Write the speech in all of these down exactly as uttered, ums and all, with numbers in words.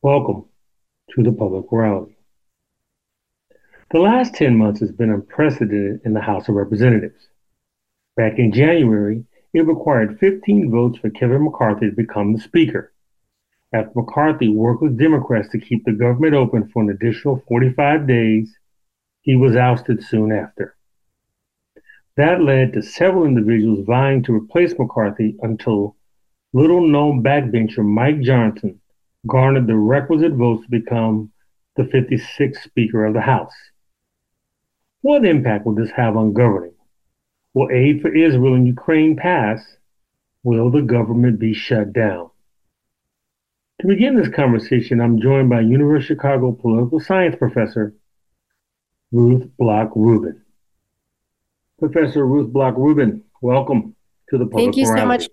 Welcome to the public rally. The last ten months has been unprecedented in the House of Representatives. Back in January, it required fifteen votes for Kevin McCarthy to become the Speaker. After McCarthy worked with Democrats to keep the government open for an additional forty-five days, he was ousted soon after. That led to several individuals vying to replace McCarthy until little-known backbencher Mike Johnson garnered the requisite votes to become the fifty-sixth Speaker of the House. What impact will this have on governing? Will aid for Israel and Ukraine pass? Will the government be shut down? To begin this conversation, I'm joined by University of Chicago political science professor Ruth Bloch Rubin. Professor Ruth Bloch Rubin, welcome to the public. Thank you so much.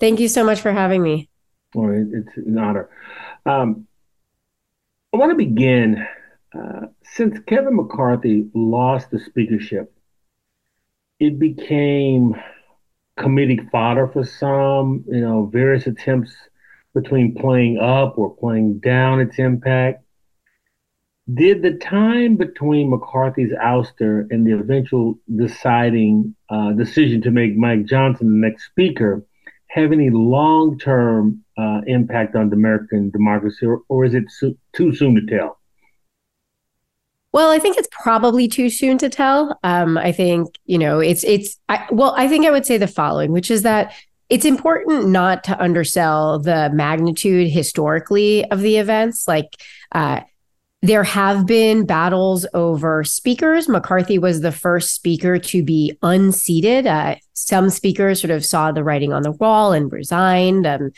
Thank you so much for having me. Well, it's an honor. Um, I want to begin. Uh, since Kevin McCarthy lost the speakership, it became comedic fodder for some, you know, various attempts between playing up or playing down its impact. Did the time between McCarthy's ouster and the eventual deciding uh, decision to make Mike Johnson the next speaker have any long-term uh, impact on American democracy, or, or is it so, too soon to tell? Well, I think it's probably too soon to tell. Um, I think, you know, it's, it's, I, well, I think I would say the following, which is that it's important not to undersell the magnitude historically of the events. Like, uh, there have been battles over speakers. McCarthy was the first speaker to be unseated. Uh, some speakers sort of saw the writing on the wall and resigned. Um,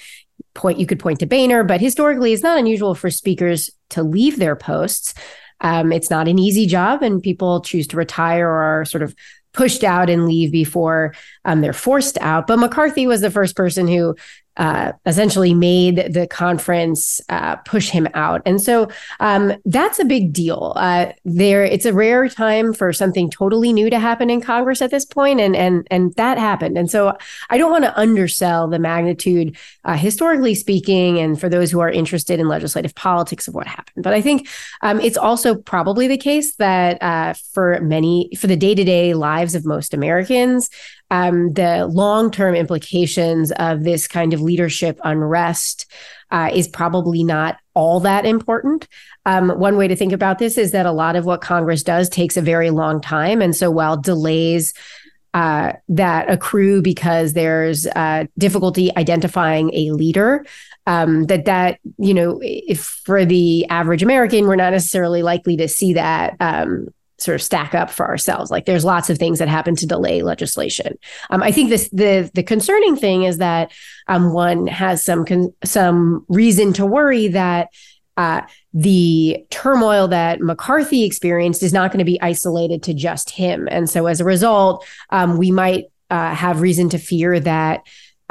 point you could point to Boehner, but historically, it's not unusual for speakers to leave their posts. Um, it's not an easy job, and people choose to retire or are sort of pushed out and leave before um, they're forced out. But McCarthy was the first person who uh, essentially made the conference uh, push him out. And so um, that's a big deal. Uh, there, it's a rare time for something totally new to happen in Congress at this point, and and and that happened. And so I don't want to undersell the magnitude, uh, historically speaking, and for those who are interested in legislative politics of what happened. But I think um, it's also probably the case that uh, for many, for the day-to-day lives of most Americans, um, the long-term implications of this kind of leadership unrest uh, is probably not all that important. Um, one way to think about this is that a lot of what Congress does takes a very long time. And so while delays Uh, that accrue because there's uh, difficulty identifying a leader, um, that that, you know, if for the average American, we're not necessarily likely to see that um, sort of stack up for ourselves. Like, there's lots of things that happen to delay legislation. Um, I think this the the concerning thing is that um, one has some con- some reason to worry that Uh, the turmoil that McCarthy experienced is not going to be isolated to just him. And so as a result, um, we might uh, have reason to fear that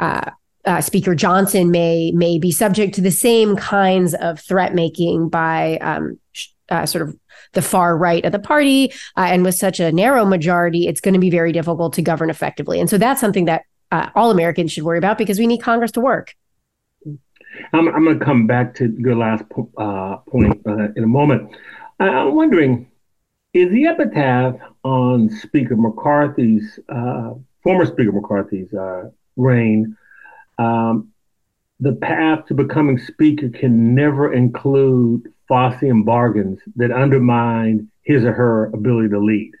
uh, uh, Speaker Johnson may, may be subject to the same kinds of threat making by um, uh, sort of the far right of the party. Uh, and with such a narrow majority, it's going to be very difficult to govern effectively. And so that's something that uh, all Americans should worry about, because we need Congress to work. I'm, I'm going to come back to your last po- uh, point uh, in a moment. I, I'm wondering, is the epitaph on Speaker McCarthy's, uh, former Speaker McCarthy's uh, reign, um, the path to becoming Speaker can never include Faustian bargains that undermine his or her ability to lead?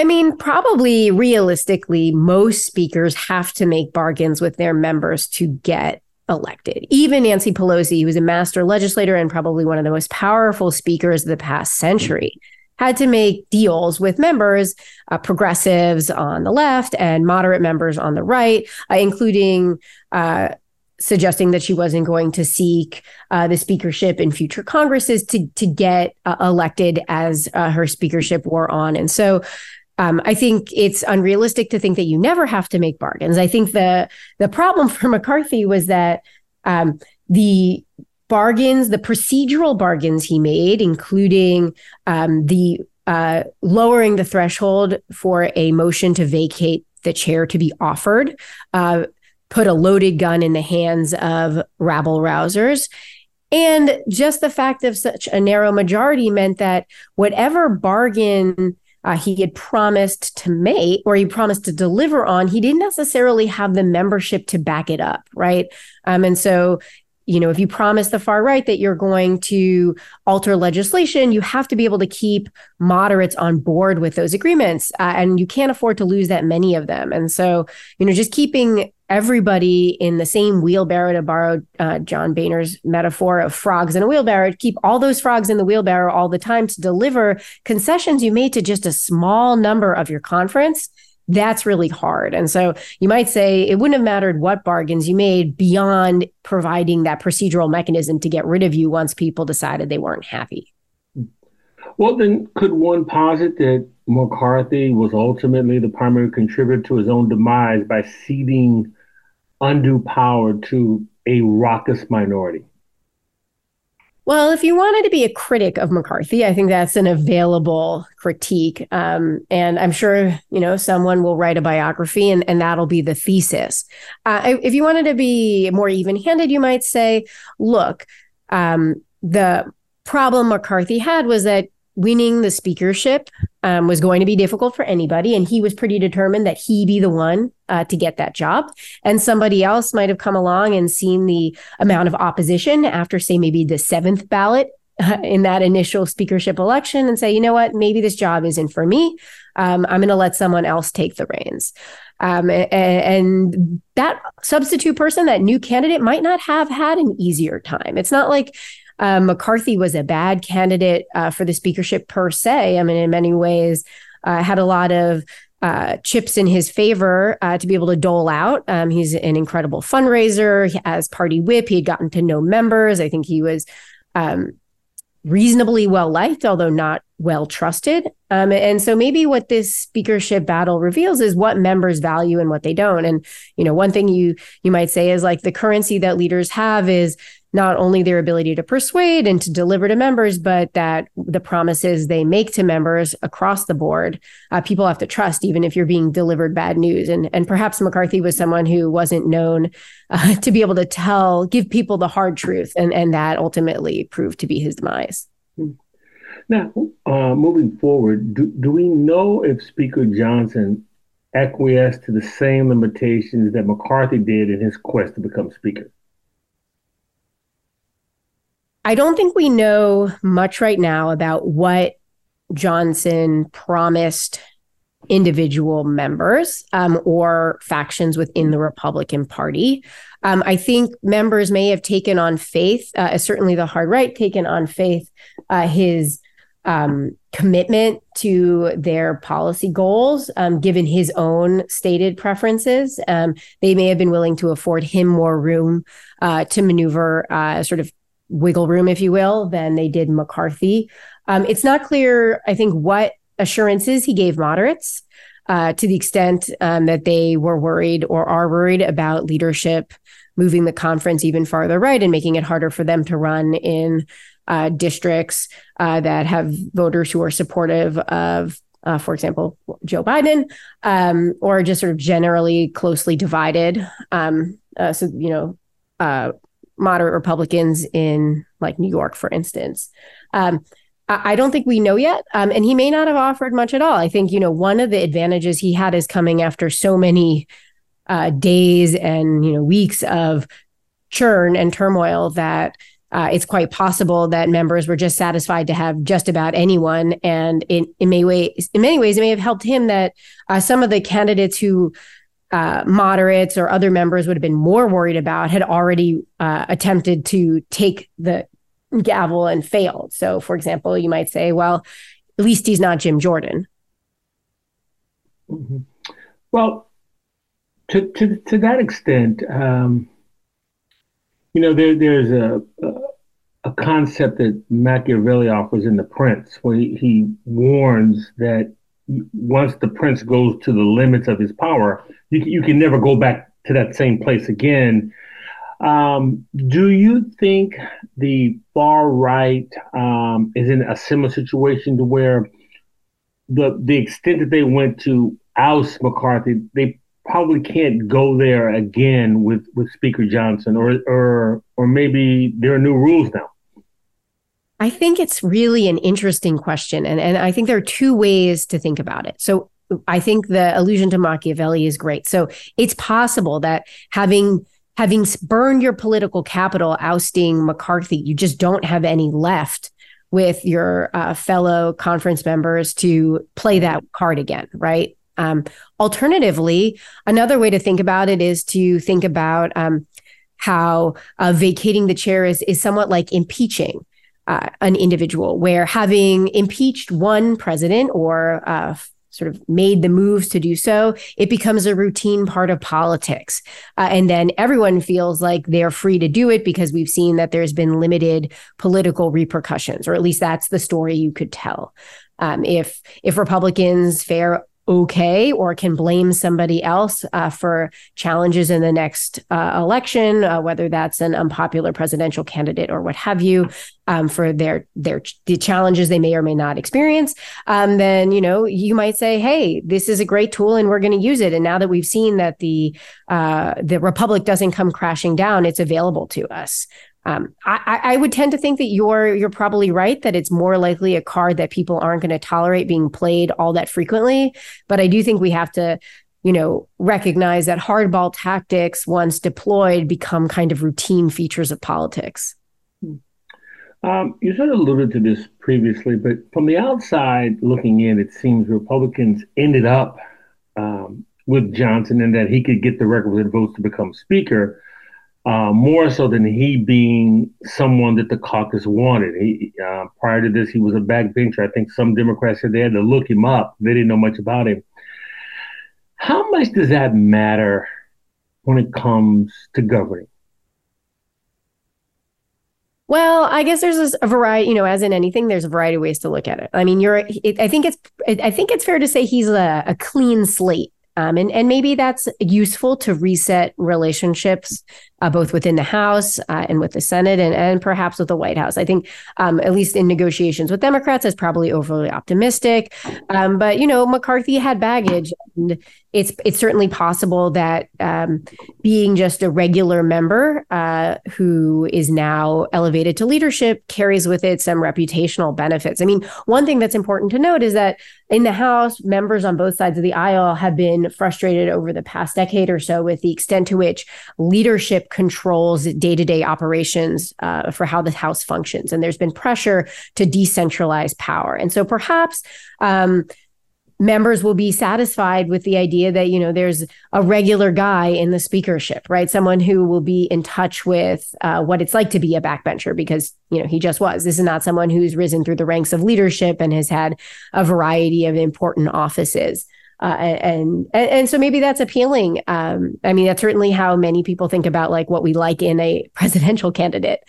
I mean, probably realistically, most speakers have to make bargains with their members to get elected. Even Nancy Pelosi, who was a master legislator and probably one of the most powerful speakers of the past century, had to make deals with members, uh, progressives on the left and moderate members on the right, uh, including uh, suggesting that she wasn't going to seek uh, the speakership in future Congresses to, to get uh, elected as uh, her speakership wore on. And so Um, I think it's unrealistic to think that you never have to make bargains. I think the the problem for McCarthy was that um, the bargains, the procedural bargains he made, including um, the uh, lowering the threshold for a motion to vacate the chair to be offered, uh, put a loaded gun in the hands of rabble rousers. And just the fact of such a narrow majority meant that whatever bargain uh, he had promised to make or he promised to deliver on, he didn't necessarily have the membership to back it up, right? Um, and so, you know, if you promise the far right that you're going to alter legislation, you have to be able to keep moderates on board with those agreements. Uh, and you can't afford to lose that many of them. And so, you know, just keeping everybody in the same wheelbarrow, to borrow uh, John Boehner's metaphor of frogs in a wheelbarrow, keep all those frogs in the wheelbarrow all the time to deliver concessions you made to just a small number of your conference, that's really hard. And so you might say it wouldn't have mattered what bargains you made beyond providing that procedural mechanism to get rid of you once people decided they weren't happy. Well, then could one posit that McCarthy was ultimately the primary contributor to his own demise by ceding undue power to a raucous minority? Well, if you wanted to be a critic of McCarthy, I think that's an available critique. Um, and I'm sure, you know, someone will write a biography and, and that'll be the thesis. Uh, if you wanted to be more even-handed, you might say, look, um, the problem McCarthy had was that winning the speakership um, was going to be difficult for anybody. And he was pretty determined that he be the one uh, to get that job. And somebody else might have come along and seen the amount of opposition after, say, maybe the seventh ballot uh, in that initial speakership election and say, you know what, maybe this job isn't for me. Um, I'm going to let someone else take the reins. Um, and, and that substitute person, that new candidate, might not have had an easier time. It's not like Uh, McCarthy was a bad candidate uh, for the speakership per se. I mean, in many ways, uh, had a lot of uh, chips in his favor uh, to be able to dole out. Um, he's an incredible fundraiser. As party whip, he had gotten to know members. I think he was um, reasonably well-liked, although not well-trusted. Um, and so maybe what this speakership battle reveals is what members value and what they don't. And, you know, one thing you you might say is like the currency that leaders have is not only their ability to persuade and to deliver to members, but that the promises they make to members across the board, uh, people have to trust, even if you're being delivered bad news. And, and perhaps McCarthy was someone who wasn't known uh, to be able to tell, give people the hard truth. And, and that ultimately proved to be his demise. Now, uh, moving forward, do, do we know if Speaker Johnson acquiesced to the same limitations that McCarthy did in his quest to become Speaker? I don't think we know much right now about what Johnson promised individual members um, or factions within the Republican Party. Um, I think members may have taken on faith, uh, certainly the hard right, taken on faith uh, his um, commitment to their policy goals, um, given his own stated preferences. Um, they may have been willing to afford him more room uh, to maneuver, uh, sort of wiggle room, if you will, than they did McCarthy. Um, it's not clear, I think, what assurances he gave moderates uh, to the extent um, that they were worried or are worried about leadership moving the conference even farther right and making it harder for them to run in uh, districts uh, that have voters who are supportive of, uh, for example, Joe Biden, um, or just sort of generally closely divided. Um, uh, so, you know, uh, moderate Republicans in like New York, for instance. Um, I don't think we know yet. Um, and he may not have offered much at all. I think, you know, one of the advantages he had is coming after so many uh, days and, you know, weeks of churn and turmoil that uh, it's quite possible that members were just satisfied to have just about anyone. And in, in, many, ways, in many ways, it may have helped him that uh, some of the candidates who Uh, moderates or other members would have been more worried about had already uh, attempted to take the gavel and failed. So, for example, you might say, well, at least he's not Jim Jordan. Mm-hmm. Well, to, to to that extent, um, you know, there there's a, a concept that Machiavelli offers in The Prince, where he, he warns that once the prince goes to the limits of his power, you, you can never go back to that same place again. Um, do you think the far right um, is in a similar situation to where the the extent that they went to oust McCarthy, they probably can't go there again with, with Speaker Johnson, or or or maybe there are new rules now? I think it's really an interesting question. And, and I think there are two ways to think about it. So I think the allusion to Machiavelli is great. So it's possible that having having burned your political capital, ousting McCarthy, you just don't have any left with your uh, fellow conference members to play that card again, right? Um, alternatively, another way to think about it is to think about um, how uh, vacating the chair is, is somewhat like impeaching uh, an individual, where having impeached one president or uh, sort of made the moves to do so, it becomes a routine part of politics. Uh, and then everyone feels like they're free to do it because we've seen that there's been limited political repercussions, or at least that's the story you could tell. Um, if if Republicans fare okay, or can blame somebody else uh, for challenges in the next uh, election, uh, whether that's an unpopular presidential candidate or what have you, um, for their their the challenges they may or may not experience, um, then you know you might say, "Hey, this is a great tool, and we're going to use it." And now that we've seen that the uh, the republic doesn't come crashing down, it's available to us. Um, I, I would tend to think that you're you're probably right, that it's more likely a card that people aren't going to tolerate being played all that frequently. But I do think we have to, you know, recognize that hardball tactics, once deployed, become kind of routine features of politics. Um, you sort of alluded to this previously, but from the outside looking in, it seems Republicans ended up um, with Johnson, and that he could get the requisite votes to become Speaker. Uh, more so than he being someone that the caucus wanted. He, uh, prior to this, he was a backbencher. I think some Democrats said they had to look him up. They didn't know much about him. How much does that matter when it comes to governing? Well, I guess there's a variety, you know, as in anything, there's a variety of ways to look at it. I mean, you're, it, I think it's, it, I think it's fair to say he's a, a clean slate. Um, and, and maybe that's useful to reset relationships, uh, both within the House uh, and with the Senate and, and perhaps with the White House. I think, um, at least in negotiations with Democrats, is probably overly optimistic. Um, but, you know, McCarthy had baggage. And it's it's certainly possible that um, being just a regular member uh, who is now elevated to leadership carries with it some reputational benefits. I mean, one thing that's important to note is that in the House, members on both sides of the aisle have been frustrated over the past decade or so with the extent to which leadership controls day-to-day operations uh, for how the House functions. And there's been pressure to decentralize power. And so perhaps um, members will be satisfied with the idea that, you know, there's a regular guy in the speakership, right? Someone who will be in touch with uh, what it's like to be a backbencher, because, you know, he just was. This is not someone who's risen through the ranks of leadership and has had a variety of important offices. Uh, and, and and so maybe that's appealing. Um, I mean, that's certainly how many people think about like what we like in a presidential candidate.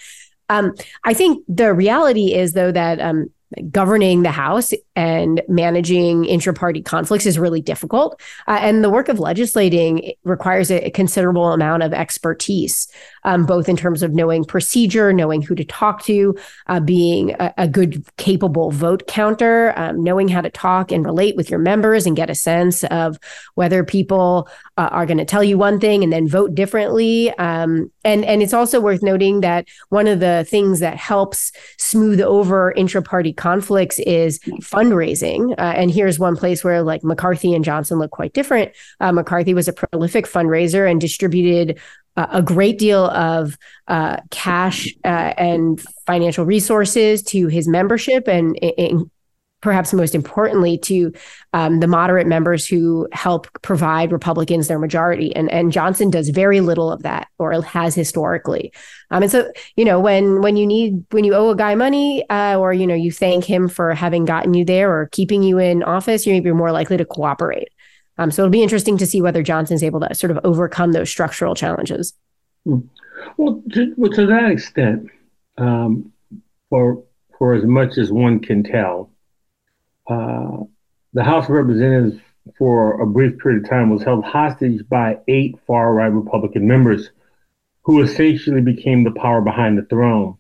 Um, I think the reality is, though, that um, governing the House and managing intra-party conflicts is really difficult. Uh, and the work of legislating requires a considerable amount of expertise, um, both in terms of knowing procedure, knowing who to talk to, uh, being a, a good, capable vote counter, um, knowing how to talk and relate with your members and get a sense of whether people uh, are going to tell you one thing and then vote differently. Um, and, and it's also worth noting that one of the things that helps smooth over intra-party conflicts is fundraising. Uh, and here's one place where like McCarthy and Johnson look quite different. Uh, McCarthy was a prolific fundraiser and distributed uh, a great deal of uh, cash uh, and financial resources to his membership, and in, perhaps most importantly, to um, the moderate members who help provide Republicans their majority. And, and Johnson does very little of that, or has historically. Um, and so, you know, when when you need when you owe a guy money uh, or, you know, you thank him for having gotten you there or keeping you in office, you're more likely to cooperate. Um, so it'll be interesting to see whether Johnson's able to sort of overcome those structural challenges. Well, to, well, to that extent, um, for, for as much as one can tell, Uh, the House of Representatives for a brief period of time was held hostage by eight far-right Republican members who essentially became the power behind the throne.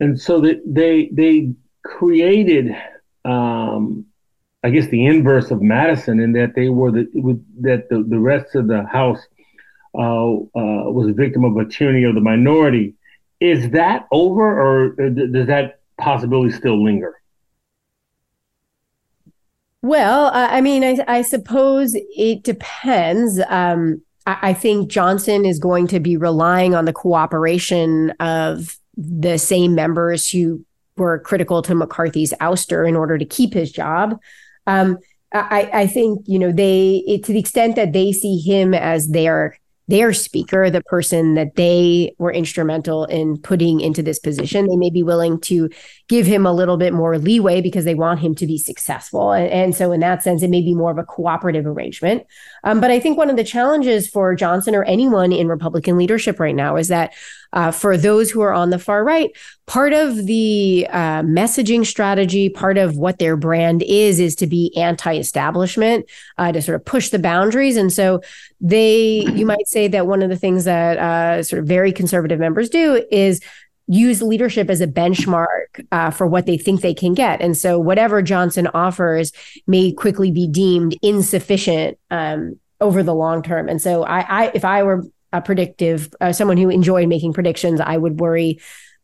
And so they they, they created um, I guess, the inverse of Madison, in that they were the that the, the rest of the House uh, uh, was a victim of a tyranny of the minority. Is that over, or does that possibility still linger? Well, I mean, I, I suppose it depends. Um, I, I think Johnson is going to be relying on the cooperation of the same members who were critical to McCarthy's ouster in order to keep his job. Um, I, I think, you know, they it, to the extent that they see him as their their speaker, the person that they were instrumental in putting into this position, they may be willing to give him a little bit more leeway because they want him to be successful. And, and so in that sense, it may be more of a cooperative arrangement. Um, but I think one of the challenges for Johnson or anyone in Republican leadership right now is that uh, for those who are on the far right, part of the uh, messaging strategy, part of what their brand is, is to be anti-establishment, uh, to sort of push the boundaries. And so they, you might say that one of the things that uh, sort of very conservative members do is use leadership as a benchmark uh, for what they think they can get. And so whatever Johnson offers may quickly be deemed insufficient um, over the long term. And so I, I if I were a predictive, uh, someone who enjoyed making predictions, I would worry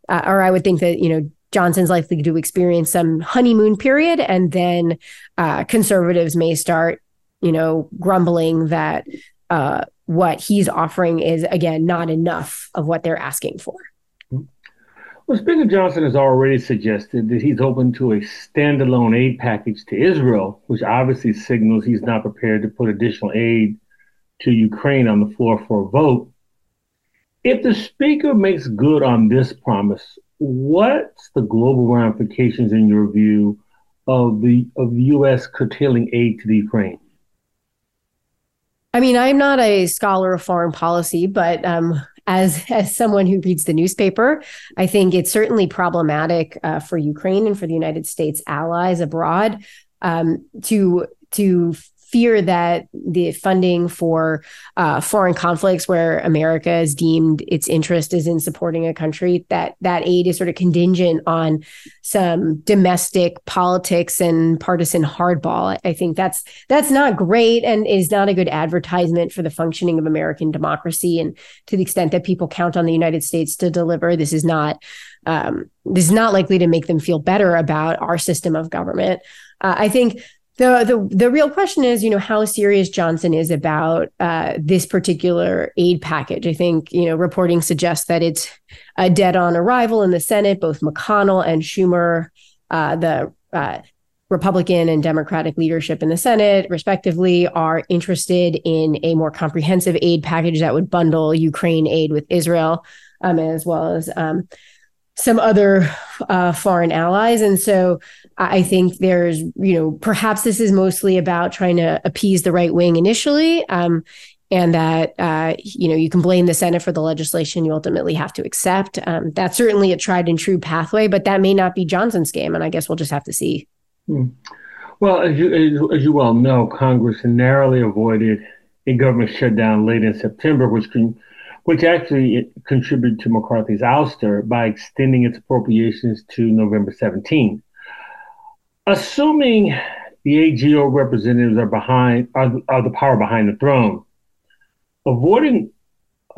uh, or I would think that, you know, Johnson's likely to experience some honeymoon period, and then uh, conservatives may start, you know, grumbling that uh, what he's offering is, again, not enough of what they're asking for. Well, Speaker Johnson has already suggested that he's open to a standalone aid package to Israel, which obviously signals he's not prepared to put additional aid to Ukraine on the floor for a vote. If the Speaker makes good on this promise, what's the global ramifications, in your view, of the of the U S curtailing aid to the Ukraine? I mean, I'm not a scholar of foreign policy, but um, as as someone who reads the newspaper, I think it's certainly problematic uh, for Ukraine and for the United States allies abroad um, to to fear that the funding for uh, foreign conflicts, where America is deemed its interest is in supporting a country, that that aid is sort of contingent on some domestic politics and partisan hardball. I think that's that's not great, and is not a good advertisement for the functioning of American democracy. And to the extent that people count on the United States to deliver, this is not um, this is not likely to make them feel better about our system of government. Uh, I think. The, the the real question is, you know, how serious Johnson is about uh, this particular aid package. I think, you know, reporting suggests that it's a dead-on arrival in the Senate. Both McConnell and Schumer, uh, the uh, Republican and Democratic leadership in the Senate, respectively, are interested in a more comprehensive aid package that would bundle Ukraine aid with Israel, um, as well as um some other uh, foreign allies. And so I think there's, you know, perhaps this is mostly about trying to appease the right wing initially, um, and that, uh, you know, you can blame the Senate for the legislation you ultimately have to accept. Um, that's certainly a tried and true pathway, but that may not be Johnson's game. And I guess we'll just have to see. Hmm. Well, as you, as you well know, Congress narrowly avoided a government shutdown late in September, which can which actually contributed to McCarthy's ouster by extending its appropriations to November seventeenth. Assuming the A G O representatives are behind are, are the power behind the throne, avoiding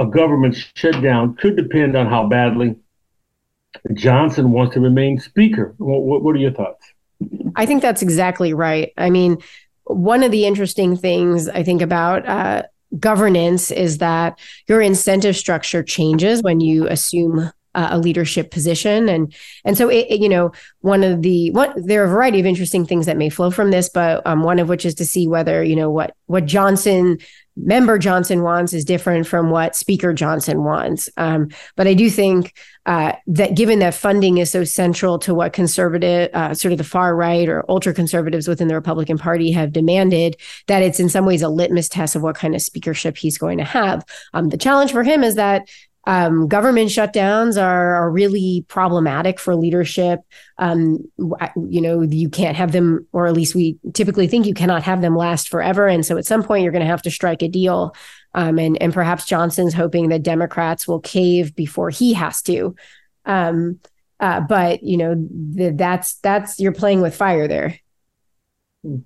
a government shutdown could depend on how badly Johnson wants to remain Speaker. What, what are your thoughts? I think that's exactly right. I mean, one of the interesting things I think about uh, governance is that your incentive structure changes when you assume uh, a leadership position. And and so, it, it, you know, one of the what there are a variety of interesting things that may flow from this, but um, one of which is to see whether, you know, what what Johnson, member Johnson wants is different from what Speaker Johnson wants. Um, but I do think uh, that given that funding is so central to what conservative, uh, sort of the far right or ultra conservatives within the Republican Party have demanded, that it's in some ways a litmus test of what kind of speakership he's going to have. Um, the challenge for him is that Um, government shutdowns are, are really problematic for leadership. Um, you know, you can't have them, or at least we typically think you cannot have them last forever. And so at some point, you're going to have to strike a deal. Um, and, and perhaps Johnson's hoping that Democrats will cave before he has to. Um, uh, but, you know, the, that's that's you're playing with fire there. Well,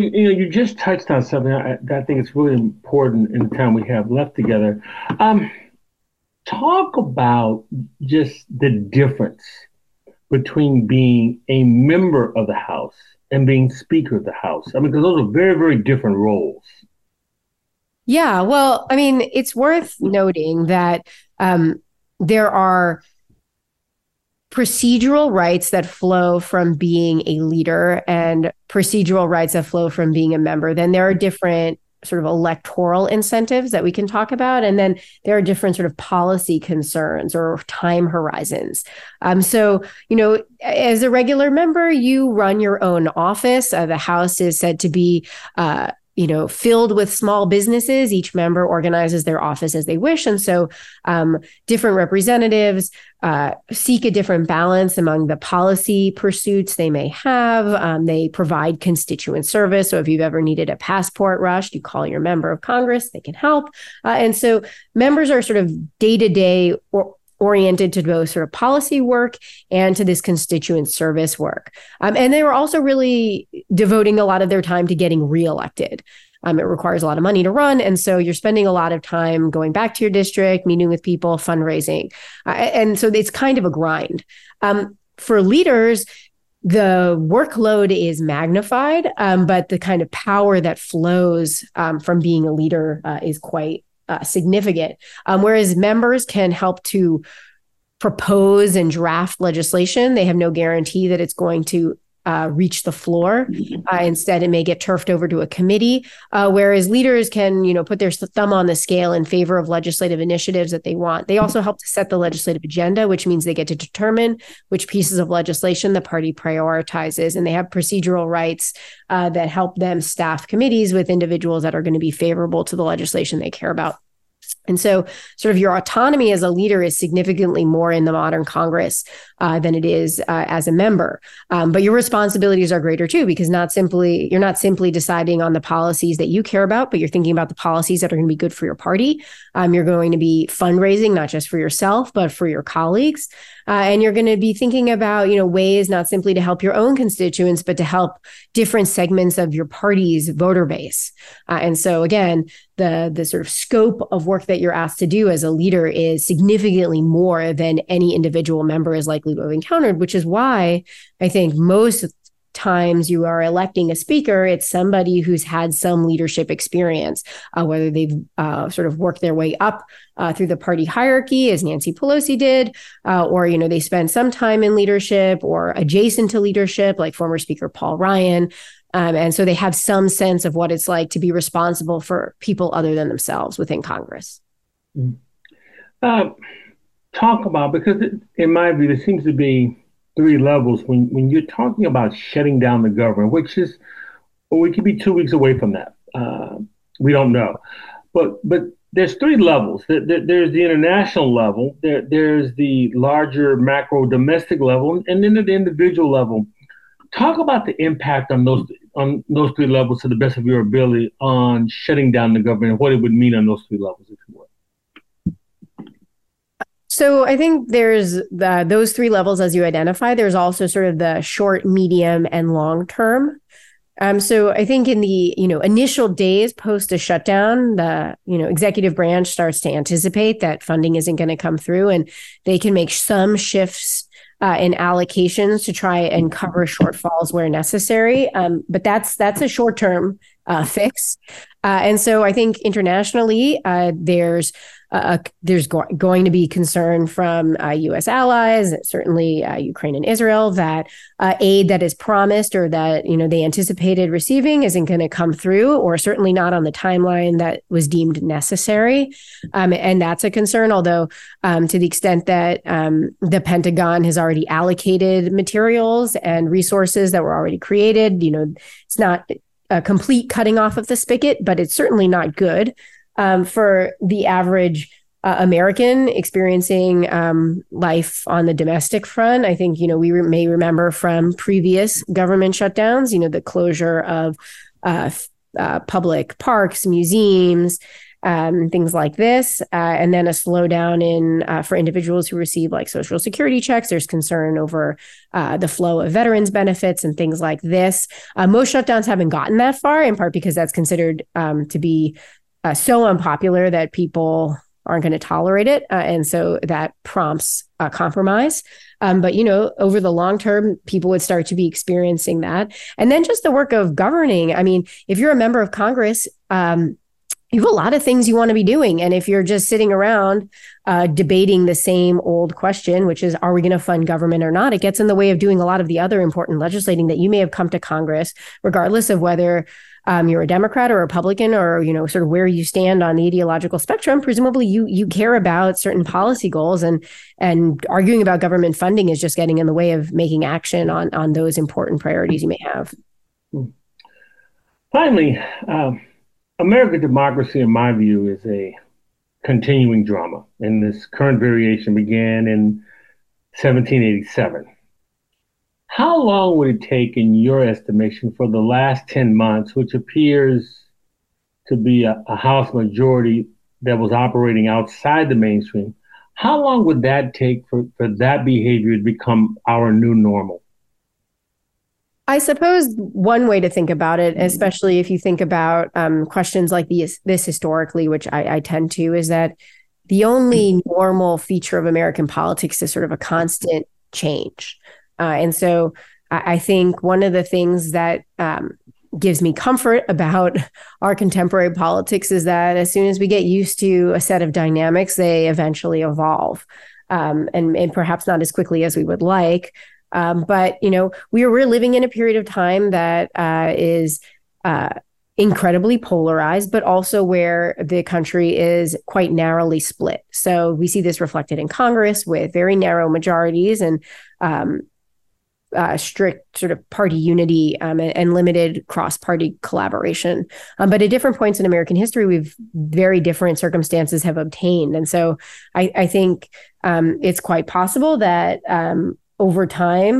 you know, you just touched on something that I, I think it's really important in the time we have left together. Um, talk about just the difference between being a member of the House and being Speaker of the House. I mean, because those are very, very different roles. Yeah, well, I mean, it's worth noting that um, there are procedural rights that flow from being a leader and procedural rights that flow from being a member. Then there are different sort of electoral incentives that we can talk about. And then there are different sort of policy concerns or time horizons. Um, so, you know, as a regular member, you run your own office. Uh, the House is said to be, uh, you know, filled with small businesses. Each member organizes their office as they wish. And so um, different representatives uh, seek a different balance among the policy pursuits they may have. Um, they provide constituent service. So if you've ever needed a passport rushed, you call your member of Congress, they can help. Uh, and so members are sort of day-to-day or oriented to both sort of policy work and to this constituent service work. Um, and they were also really devoting a lot of their time to getting reelected. Um, it requires a lot of money to run. And so you're spending a lot of time going back to your district, meeting with people, fundraising. Uh, and so it's kind of a grind. Um, for leaders, the workload is magnified, um, but the kind of power that flows um, from being a leader uh, is quite Uh, significant, um, whereas members can help to propose and draft legislation. They have no guarantee that it's going to uh, reach the floor. Uh, instead, it may get turfed over to a committee, uh, whereas leaders can, you know, put their thumb on the scale in favor of legislative initiatives that they want. They also help to set the legislative agenda, which means they get to determine which pieces of legislation the party prioritizes, and they have procedural rights Uh, that help them staff committees with individuals that are going to be favorable to the legislation they care about. And so sort of your autonomy as a leader is significantly more in the modern Congress uh, than it is uh, as a member. Um, but your responsibilities are greater, too, because not simply you're not simply deciding on the policies that you care about, but you're thinking about the policies that are going to be good for your party. Um, you're going to be fundraising, not just for yourself, but for your colleagues. Uh, and you're going to be thinking about, you know, ways not simply to help your own constituents, but to help different segments of your party's voter base. Uh, and so, again, the the sort of scope of work that you're asked to do as a leader is significantly more than any individual member is likely to have encountered, which is why I think most times you are electing a speaker, it's somebody who's had some leadership experience, uh, whether they've uh, sort of worked their way up uh, through the party hierarchy, as Nancy Pelosi did, uh, or, you know, they spent some time in leadership or adjacent to leadership, like former Speaker Paul Ryan. Um, and so they have some sense of what it's like to be responsible for people other than themselves within Congress. Mm. Uh, talk about, because it, in my view, there seems to be three levels when, when you're talking about shutting down the government, which is, well, we could be two weeks away from that. Uh, we don't know. But but there's three levels. There, there, there's the international level. There, there's the larger macro domestic level. And then at the individual level. Talk about the impact on those on those three levels, to the best of your ability, on shutting down the government and what it would mean on those three levels, if you would. So I think there's the, those three levels, as you identify. There's also sort of the short, medium, and long term. Um, so I think in the you know initial days post a shutdown, the you know executive branch starts to anticipate that funding isn't going to come through, and they can make some shifts Uh, in allocations to try and cover shortfalls where necessary. Um, but that's that's a short-term uh, fix. Uh, and so I think internationally, uh, there's uh, there's go- going to be concern from uh, U S allies, certainly uh, Ukraine and Israel, that uh, aid that is promised or that you know they anticipated receiving isn't going to come through, or certainly not on the timeline that was deemed necessary. Um, and that's a concern, although um, to the extent that um, the Pentagon has already allocated materials and resources that were already created, you know, it's not a complete cutting off of the spigot, but it's certainly not good um, for the average uh, American experiencing um, life on the domestic front. I think, you know, we re- may remember from previous government shutdowns, you know, the closure of uh, uh, public parks, museums, um, things like this, uh, and then a slowdown in uh, for individuals who receive like Social Security checks. There's concern over uh, the flow of veterans benefits and things like this. Uh, most shutdowns haven't gotten that far, in part because that's considered um, to be uh, so unpopular that people aren't going to tolerate it. Uh, and so that prompts uh, compromise. Um, but, you know, over the long term, people would start to be experiencing that. And then just the work of governing. I mean, if you're a member of Congress, um, you have a lot of things you want to be doing. And if you're just sitting around uh, debating the same old question, which is, are we going to fund government or not? It gets in the way of doing a lot of the other important legislating that you may have come to Congress, regardless of whether Um, you're a Democrat or a Republican, or, you know, sort of where you stand on the ideological spectrum. Presumably you you care about certain policy goals, and and arguing about government funding is just getting in the way of making action on, on those important priorities you may have. Finally, uh, American democracy, in my view, is a continuing drama. And this current variation began in seventeen eighty-seven. How long would it take, in your estimation, for the last ten months, which appears to be a, a House majority that was operating outside the mainstream, how long would that take for, for that behavior to become our new normal? I suppose one way to think about it, especially if you think about um, questions like these, this historically, which I, I tend to, is that the only normal feature of American politics is sort of a constant change. Uh, and so I think one of the things that um, gives me comfort about our contemporary politics is that as soon as we get used to a set of dynamics, they eventually evolve, um, and, and perhaps not as quickly as we would like. Um, but, you know, we're, we're living in a period of time that uh, is uh, incredibly polarized, but also where the country is quite narrowly split. So we see this reflected in Congress with very narrow majorities and um Uh, strict sort of party unity um, and, and limited cross-party collaboration. Um, but at different points in American history, we've very different circumstances have obtained. And so I, I think um, it's quite possible that um, over time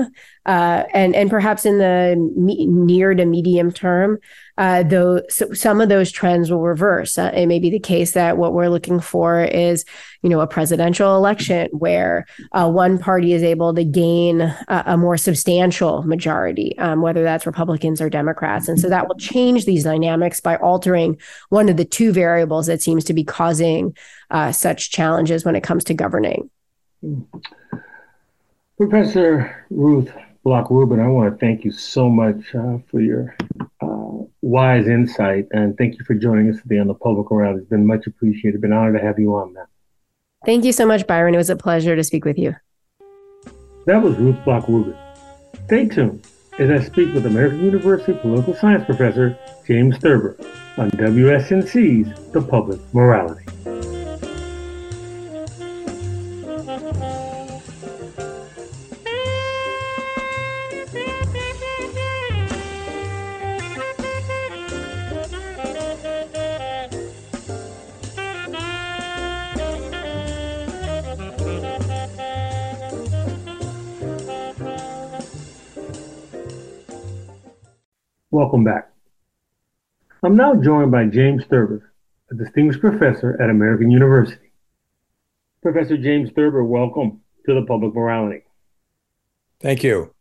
uh, and, and perhaps in the me- near to medium term, uh, though so some of those trends will reverse. Uh, it may be the case that what we're looking for is, you know, a presidential election where uh, one party is able to gain a, a more substantial majority, um, whether that's Republicans or Democrats. And so that will change these dynamics by altering one of the two variables that seems to be causing uh, such challenges when it comes to governing. Professor Ruth Bloch Rubin, I want to thank you so much uh, for your uh, wise insight, and thank you for joining us today on the Public Morale. It's been much appreciated. It's been an honor to have you on, Matt. Thank you so much, Byron. It was a pleasure to speak with you. That was Ruth Bloch Rubin. Stay tuned as I speak with American University Political Science Professor James Thurber on W S N C's The Public Morality. Welcome back. I'm now joined by James Thurber, a distinguished professor at American University. Professor James Thurber, welcome to The Public Morality. Thank you.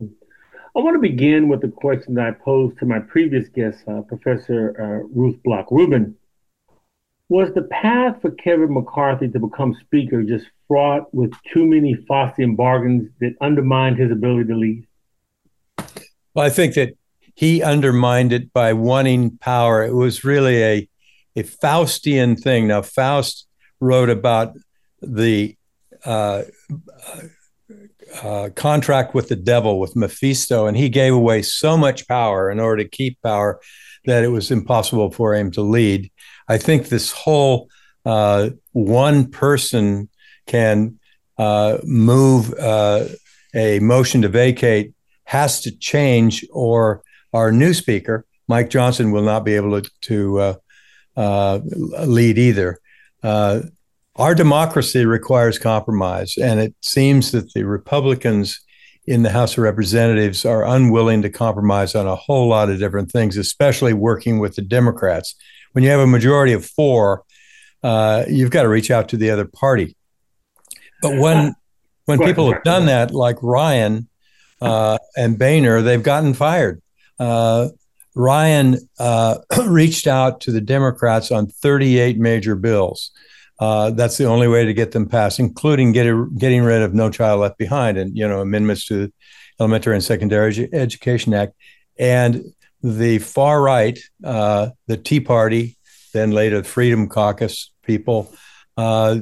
I want to begin with the question that I posed to my previous guest, uh, Professor uh, Ruth Bloch Rubin. Was the path for Kevin McCarthy to become Speaker just fraught with too many Faustian bargains that undermined his ability to lead? Well, I think that he undermined it by wanting power. It was really a, a Faustian thing. Now, Faust wrote about the uh, uh, contract with the devil, with Mephisto, and he gave away so much power in order to keep power that it was impossible for him to lead. I think this whole uh, one person can uh, move uh, a motion to vacate has to change, or our new speaker, Mike Johnson, will not be able to, to uh, uh, lead either. Uh, our democracy requires compromise, and it seems that the Republicans in the House of Representatives are unwilling to compromise on a whole lot of different things, especially working with the Democrats. when you have a majority of four, uh, you've got to reach out to the other party. But when when people have done that, like Ryan uh, and Boehner, they've gotten fired. Uh, Ryan uh, reached out to the Democrats on thirty-eight major bills. Uh, that's the only way to get them passed, including get a, getting rid of No Child Left Behind and, you know, amendments to the Elementary and Secondary Edu- Education Act. And the far right, uh, the Tea Party, then later the Freedom Caucus people, uh,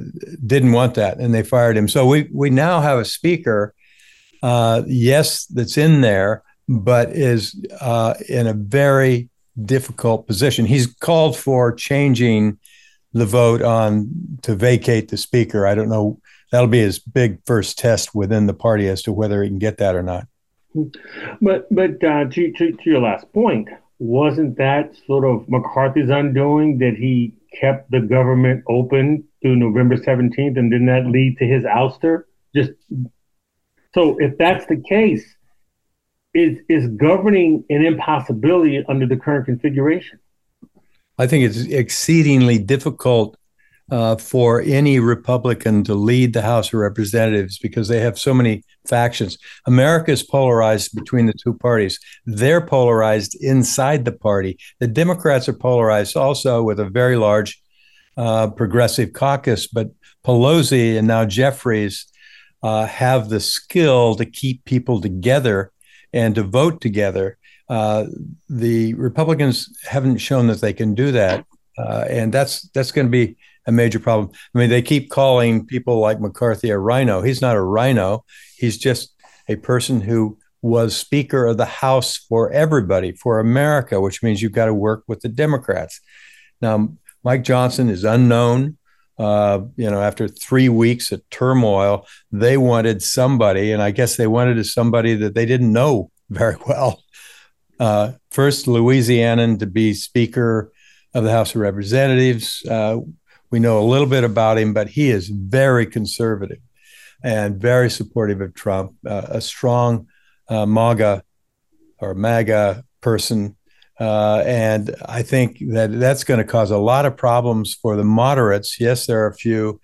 didn't want that, and they fired him. So we we now have a speaker, uh, yes, that's in there, but is uh, in a very difficult position. He's called for changing the vote on to vacate the speaker. I don't know. That'll be his big first test within the party as to whether he can get that or not. But but uh, to, to to your last point, wasn't that sort of McCarthy's undoing, that he kept the government open through November seventeenth, and didn't that lead to his ouster? Just so if that's the case, is is governing an impossibility under the current configuration? I think it's exceedingly difficult uh, for any Republican to lead the House of Representatives because they have so many factions. America is polarized between the two parties. They're polarized inside the party. The Democrats are polarized also with a very large uh, progressive caucus, but Pelosi and now Jeffries uh, have the skill to keep people together and to vote together. Uh, the Republicans haven't shown that they can do that, uh, and that's that's going to be a major problem. I mean, they keep calling people like McCarthy a rhino. He's not a rhino. He's just a person who was Speaker of the House for everybody, for America, which means you've got to work with the Democrats. Now, Mike Johnson is unknown. Uh, you know, after three weeks of turmoil, they wanted somebody, and I guess they wanted somebody that they didn't know very well. Uh, first Louisianan to be Speaker of the House of Representatives. Uh, we know a little bit about him, but he is very conservative and very supportive of Trump, uh, a strong uh, MAGA or MAGA person. Uh, and I think that that's going to cause a lot of problems for the moderates. Yes, there are a few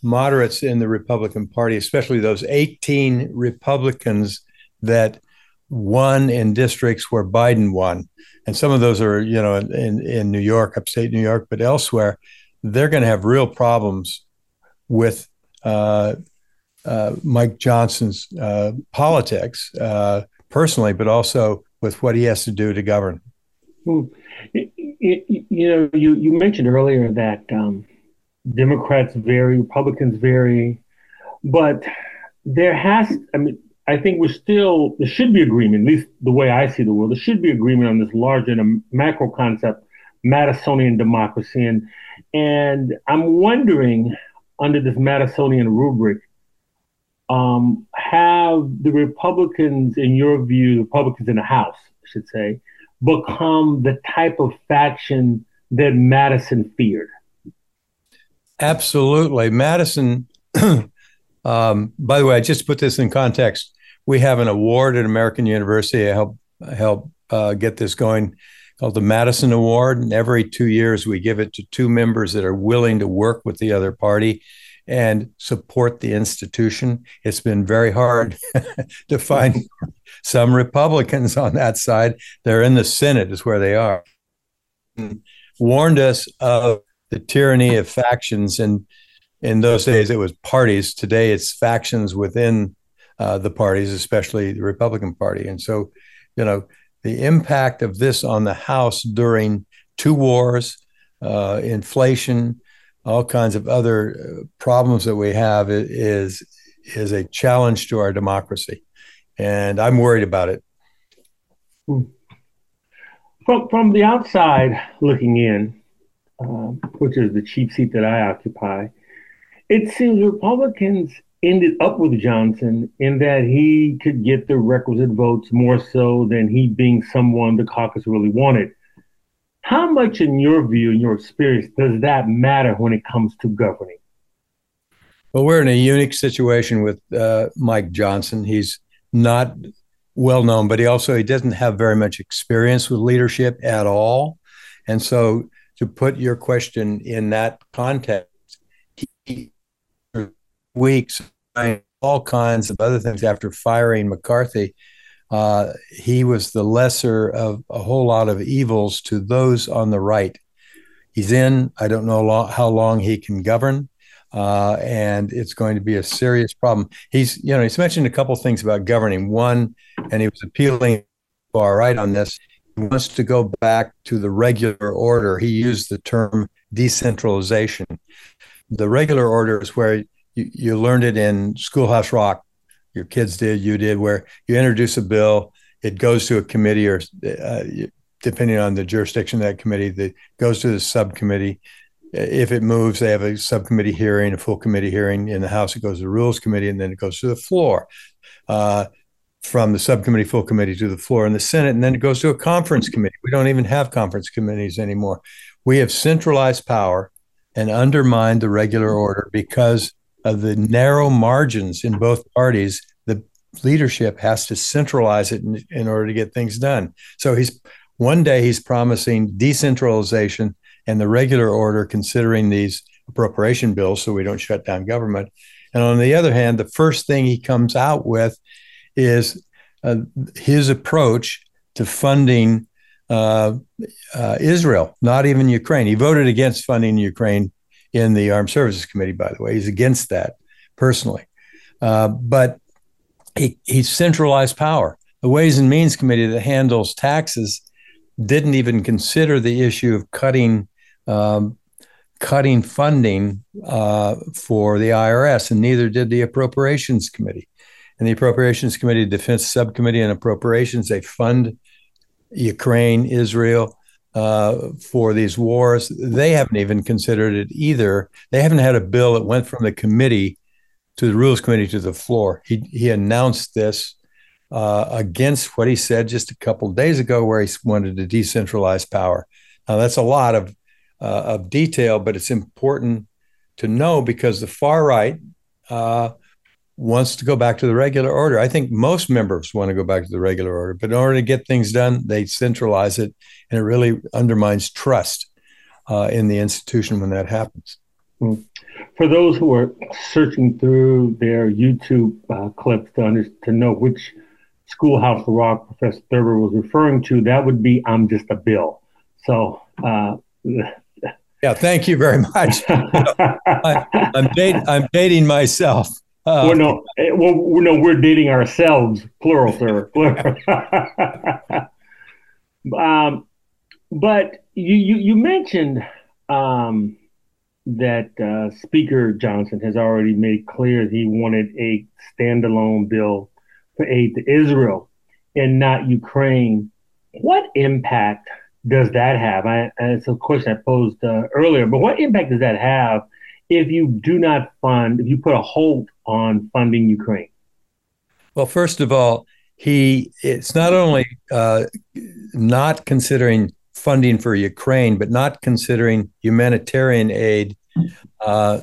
moderates in the Republican Party, especially those eighteen Republicans that won in districts where Biden won. And some of those are, you know, in, in New York, upstate New York, but elsewhere, they're going to have real problems with uh, uh, Mike Johnson's uh, politics uh, personally, but also with what he has to do to govern. Well, it, it, you know, you, you mentioned earlier that um, Democrats vary, Republicans vary, but there has, I mean, I think we're still, there should be agreement, at least the way I see the world, there should be agreement on this larger and macro concept, Madisonian democracy. And, and I'm wondering, under this Madisonian rubric, um, have the Republicans, in your view, Republicans in the House, I should say, become the type of faction that Madison feared? Absolutely. Madison... Um, by the way, I just put this in context. We have an award at American University. I help help uh, get this going, called the Madison Award. And every two years, we give it to two members that are willing to work with the other party and support the institution. It's been very hard to find some Republicans on that side. They're in the Senate, is where they are. Warned us of the tyranny of factions, and in those days, it was parties. Today, it's factions within uh, the parties, especially the Republican Party. And so, you know, the impact of this on the House during two wars, uh, inflation, all kinds of other problems that we have is is a challenge to our democracy. And I'm worried about it. From, from the outside looking in, uh, which is the cheap seat that I occupy, it seems Republicans ended up with Johnson in that he could get the requisite votes more so than he being someone the caucus really wanted. How much, in your view, in your experience, does that matter when it comes to governing? Well, we're in a unique situation with uh, Mike Johnson. He's not well known, but he also he doesn't have very much experience with leadership at all. And so to put your question in that context. He, for weeks, all kinds of other things after firing McCarthy, uh, he was the lesser of a whole lot of evils to those on the right. He's in. I don't know lo- how long he can govern, uh, and it's going to be a serious problem. He's, you know, he's mentioned a couple of things about governing. One, and he was appealing far right on this, he wants to go back to the regular order. He used the term decentralization. The regular order is where you, you learned it in Schoolhouse Rock. Your kids did, you did, where you introduce a bill, it goes to a committee or uh, depending on the jurisdiction of that committee, that goes to the subcommittee. If it moves, they have a subcommittee hearing, a full committee hearing. In the House, it goes to the Rules Committee, and then it goes to the floor. Uh, from the subcommittee, full committee to the floor in the Senate, and then it goes to a conference committee. We don't even have conference committees anymore. We have centralized power and undermined the regular order because of the narrow margins in both parties. The leadership has to centralize it in, in order to get things done. So he's one day he's promising decentralization and the regular order, considering these appropriation bills so we don't shut down government. And on the other hand, the first thing he comes out with is uh, his approach to funding uh, uh, Israel, not even Ukraine. He voted against funding Ukraine in the Armed Services Committee, by the way. He's against that personally. Uh, but he, he centralized power. The Ways and Means Committee that handles taxes didn't even consider the issue of cutting um, cutting funding uh, for the I R S, and neither did the Appropriations Committee. And the Appropriations Committee, Defense Subcommittee, and Appropriations, they fund Ukraine, Israel uh, for these wars. They haven't even considered it either. They haven't had a bill that went from the committee to the Rules Committee to the floor. He, he announced this uh, against what he said just a couple of days ago, where he wanted to decentralize power. Now, that's a lot of, uh, of detail, but it's important to know because the far right uh, – wants to go back to the regular order. I think most members want to go back to the regular order, but in order to get things done, they centralize it, and it really undermines trust uh, in the institution when that happens. For those who are searching through their YouTube uh, clips to, under- to know which Schoolhouse Rock Professor Thurber was referring to, that would be I'm Just a Bill. So... Uh, yeah, thank you very much. I, I'm, date- I'm dating myself. Uh, well, no, well, no, we're dating ourselves, plural, sir. Plural. um, but you, you, you mentioned um, that uh, Speaker Johnson has already made clear he wanted a standalone bill for aid to Israel and not Ukraine. What impact does that have? I, it's a question I posed uh, earlier, but what impact does that have if you do not fund, if you put a hold on funding Ukraine? Well, first of all, he it's not only uh, not considering funding for Ukraine, but not considering humanitarian aid uh,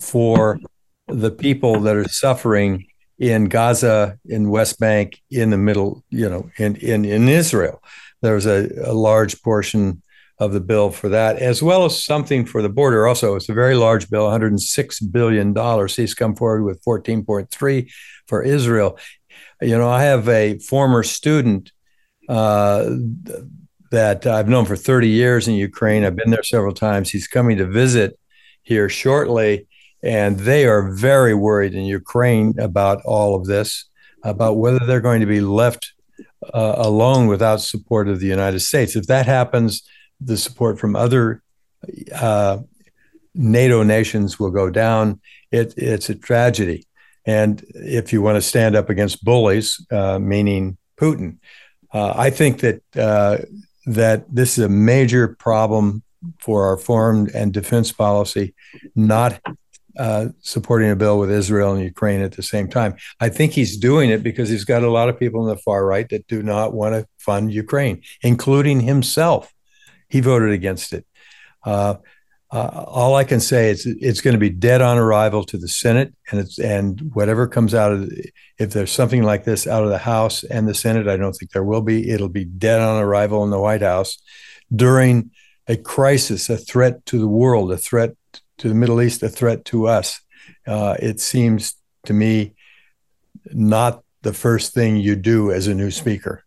for the people that are suffering in Gaza, in West Bank, in the middle, you know, in, in, in Israel. There's a, a large portion of the bill for that, as well as something for the border. Also, it's a very large bill, one hundred six billion dollars. He's come forward with fourteen point three for Israel. You know, I have a former student uh, that I've known for thirty years in Ukraine. I've been there several times. He's coming to visit here shortly, and they are very worried in Ukraine about all of this, about whether they're going to be left uh, alone without support of the United States. If that happens, the support from other uh, NATO nations will go down. It, it's a tragedy. And if you want to stand up against bullies, uh, meaning Putin, uh, I think that uh, that this is a major problem for our foreign and defense policy, not uh, supporting a bill with Israel and Ukraine at the same time. I think he's doing it because he's got a lot of people in the far right that do not want to fund Ukraine, including himself. He voted against it. Uh, uh, all I can say is it's going to be dead on arrival to the Senate, and it's and whatever comes out of the, if there's something like this out of the House and the Senate, I don't think there will be. It'll be dead on arrival in the White House during a crisis, a threat to the world, a threat to the Middle East, a threat to us. Uh, it seems to me not the first thing you do as a new speaker.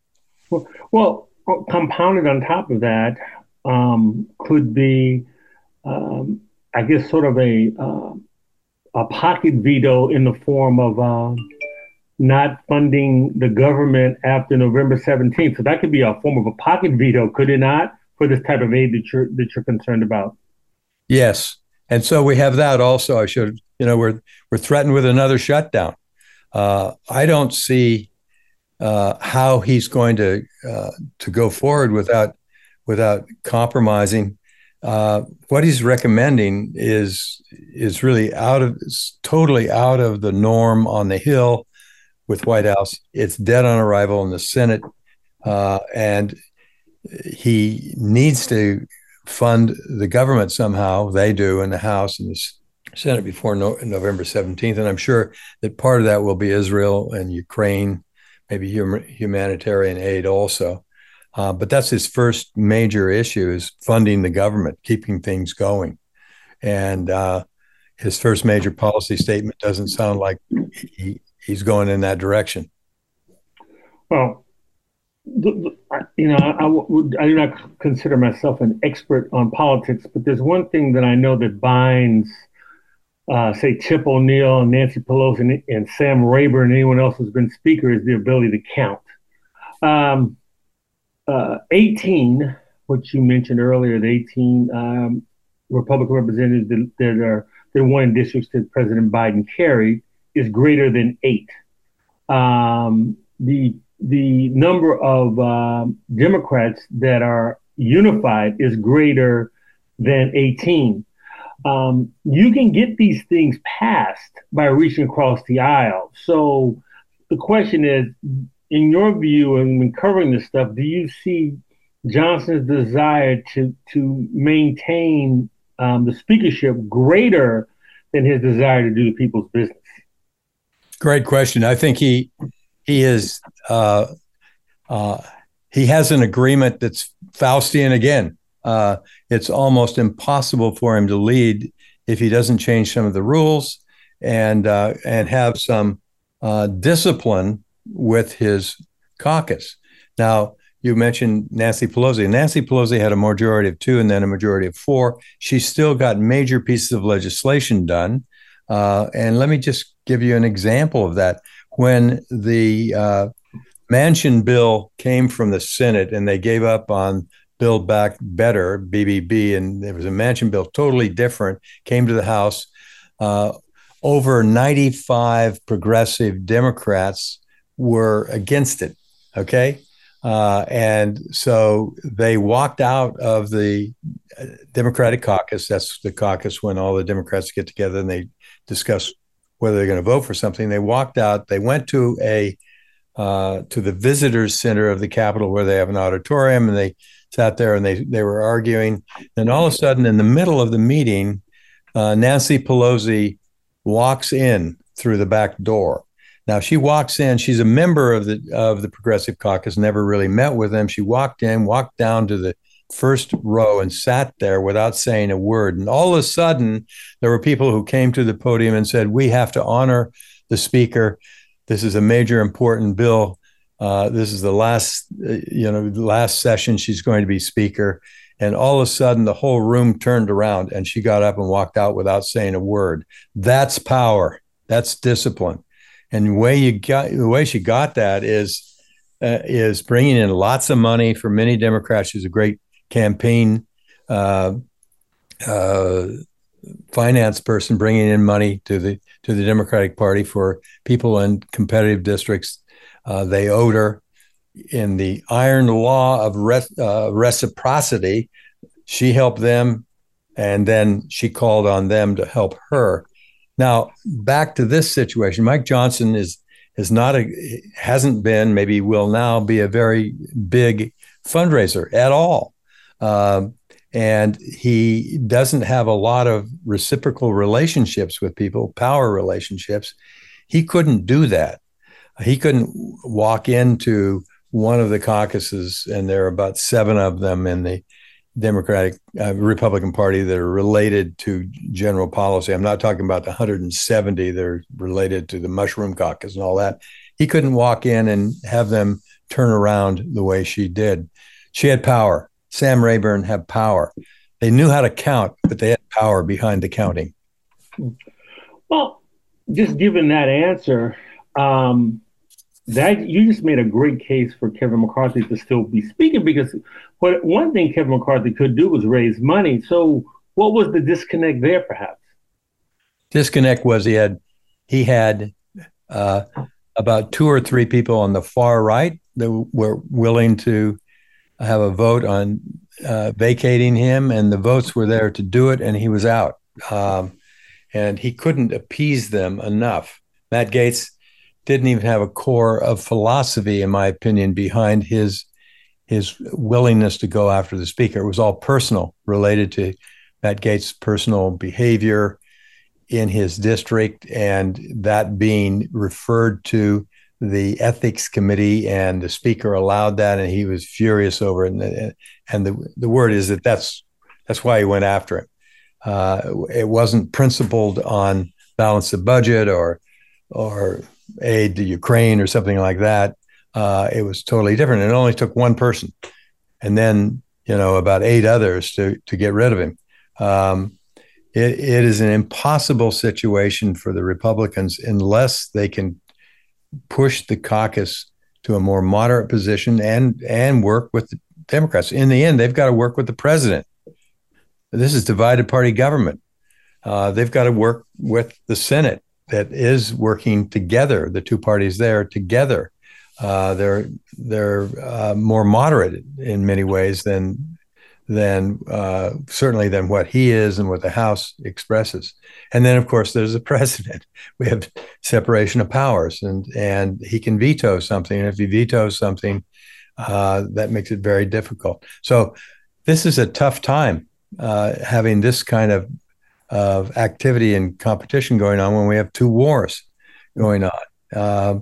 Well, well compounded on top of that um, could be, um, I guess, sort of a uh, a pocket veto in the form of uh, not funding the government after November seventeenth. So that could be a form of a pocket veto, could it not, for this type of aid that you're that you're concerned about? Yes. And so we have that also. I should, you know, we're we're threatened with another shutdown. Uh, I don't see uh, how he's going to uh, to go forward without without compromising. Uh, what he's recommending is is really out of is totally out of the norm on the Hill with White House. It's dead on arrival in the Senate, uh, and he needs to fund the government somehow. They do in the House and the Senate before no, November seventeenth. And I'm sure that part of that will be Israel and Ukraine, maybe hum- humanitarian aid also. Uh, but that's his first major issue, is funding the government, keeping things going. And uh, his first major policy statement doesn't sound like he, he's going in that direction. Well, you know, I, I, I do not consider myself an expert on politics, but there's one thing that I know that binds, uh, say, Chip O'Neill and Nancy Pelosi and, and Sam Rayburn and anyone else who's been speaker, is the ability to count. Um, uh, eighteen, which you mentioned earlier, the eighteen um, Republican representatives that, that are that won in districts that President Biden carried, is greater than eight. Um, the The number of um, Democrats that are unified is greater than eighteen. Um, you can get these things passed by reaching across the aisle. So the question is, in your view, and when covering this stuff, do you see Johnson's desire to, to maintain um, the speakership greater than his desire to do the people's business? Great question. I think he... He is. Uh, uh, he has an agreement that's Faustian again. Uh, it's almost impossible for him to lead if he doesn't change some of the rules and uh, and have some uh, discipline with his caucus. Now, you mentioned Nancy Pelosi. Nancy Pelosi had a majority of two and then a majority of four. She still got major pieces of legislation done. Uh, and let me just give you an example of that. When the uh, Manchin bill came from the Senate and they gave up on Build Back Better, B B B, and there was a Manchin bill totally different, came to the House, uh, over ninety-five progressive Democrats were against it, okay? Uh, and so they walked out of the Democratic caucus. That's the caucus when all the Democrats get together and they discuss whether they're going to vote for something. They walked out. They went to a uh, to the visitors center of the Capitol, where they have an auditorium, and they sat there and they they were arguing. And all of a sudden, in the middle of the meeting, uh, Nancy Pelosi walks in through the back door. Now she walks in. She's a member of the of the Progressive Caucus. Never really met with them. She walked in, walked down to the first row and sat there without saying a word. And all of a sudden, there were people who came to the podium and said, we have to honor the speaker. This is a major important bill. Uh, this is the last, you know, last session she's going to be speaker. And all of a sudden, the whole room turned around and she got up and walked out without saying a word. That's power. That's discipline. And the way you got, the way she got that is, uh, is bringing in lots of money for many Democrats. She's a great campaign uh, uh, finance person, bringing in money to the to the Democratic Party for people in competitive districts. Uh, they owed her in the iron law of re- uh, reciprocity. She helped them, and then she called on them to help her. Now back to this situation. Mike Johnson is is not a hasn't been, maybe will now be, a very big fundraiser at all. Um, and he doesn't have a lot of reciprocal relationships with people, power relationships. He couldn't do that. He couldn't walk into one of the caucuses, and there are about seven of them in the Democratic, uh, Republican Party that are related to general policy. I'm not talking about the one hundred seventy that are related to the Mushroom Caucus and all that. He couldn't walk in and have them turn around the way she did. She had power. Sam Rayburn had power. They knew how to count, but they had power behind the counting. Well, just given that answer, um, that you just made a great case for Kevin McCarthy to still be speaking, because what one thing Kevin McCarthy could do was raise money. So what was the disconnect there, perhaps? Disconnect was he had he had uh, about two or three people on the far right that were willing to have a vote on uh, vacating him, and the votes were there to do it, and he was out. Um, and he couldn't appease them enough. Matt Gaetz didn't even have a core of philosophy, in my opinion, behind his his willingness to go after the speaker. It was all personal, related to Matt Gaetz's personal behavior in his district, and that being referred to the ethics committee, and the speaker allowed that, and he was furious over it. And, and the, the word is that that's, that's why he went after him. Uh, it wasn't principled on balance of budget or or aid to Ukraine or something like that. Uh, it was totally different. It only took one person, and then, you know, about eight others to to get rid of him. Um, it, it is an impossible situation for the Republicans unless they can push the caucus to a more moderate position and and work with the Democrats. In the end, they've got to work with the president. This is divided party government. Uh, they've got to work with the Senate. That is working together, the two parties there together. Uh, they're they're uh, more moderate in many ways than than uh, certainly than what he is and what the House expresses. And then, of course, there's the president. We have separation of powers, and and he can veto something. And if he vetoes something, uh, that makes it very difficult. So this is a tough time, uh, having this kind of of activity and competition going on when we have two wars going on. Uh,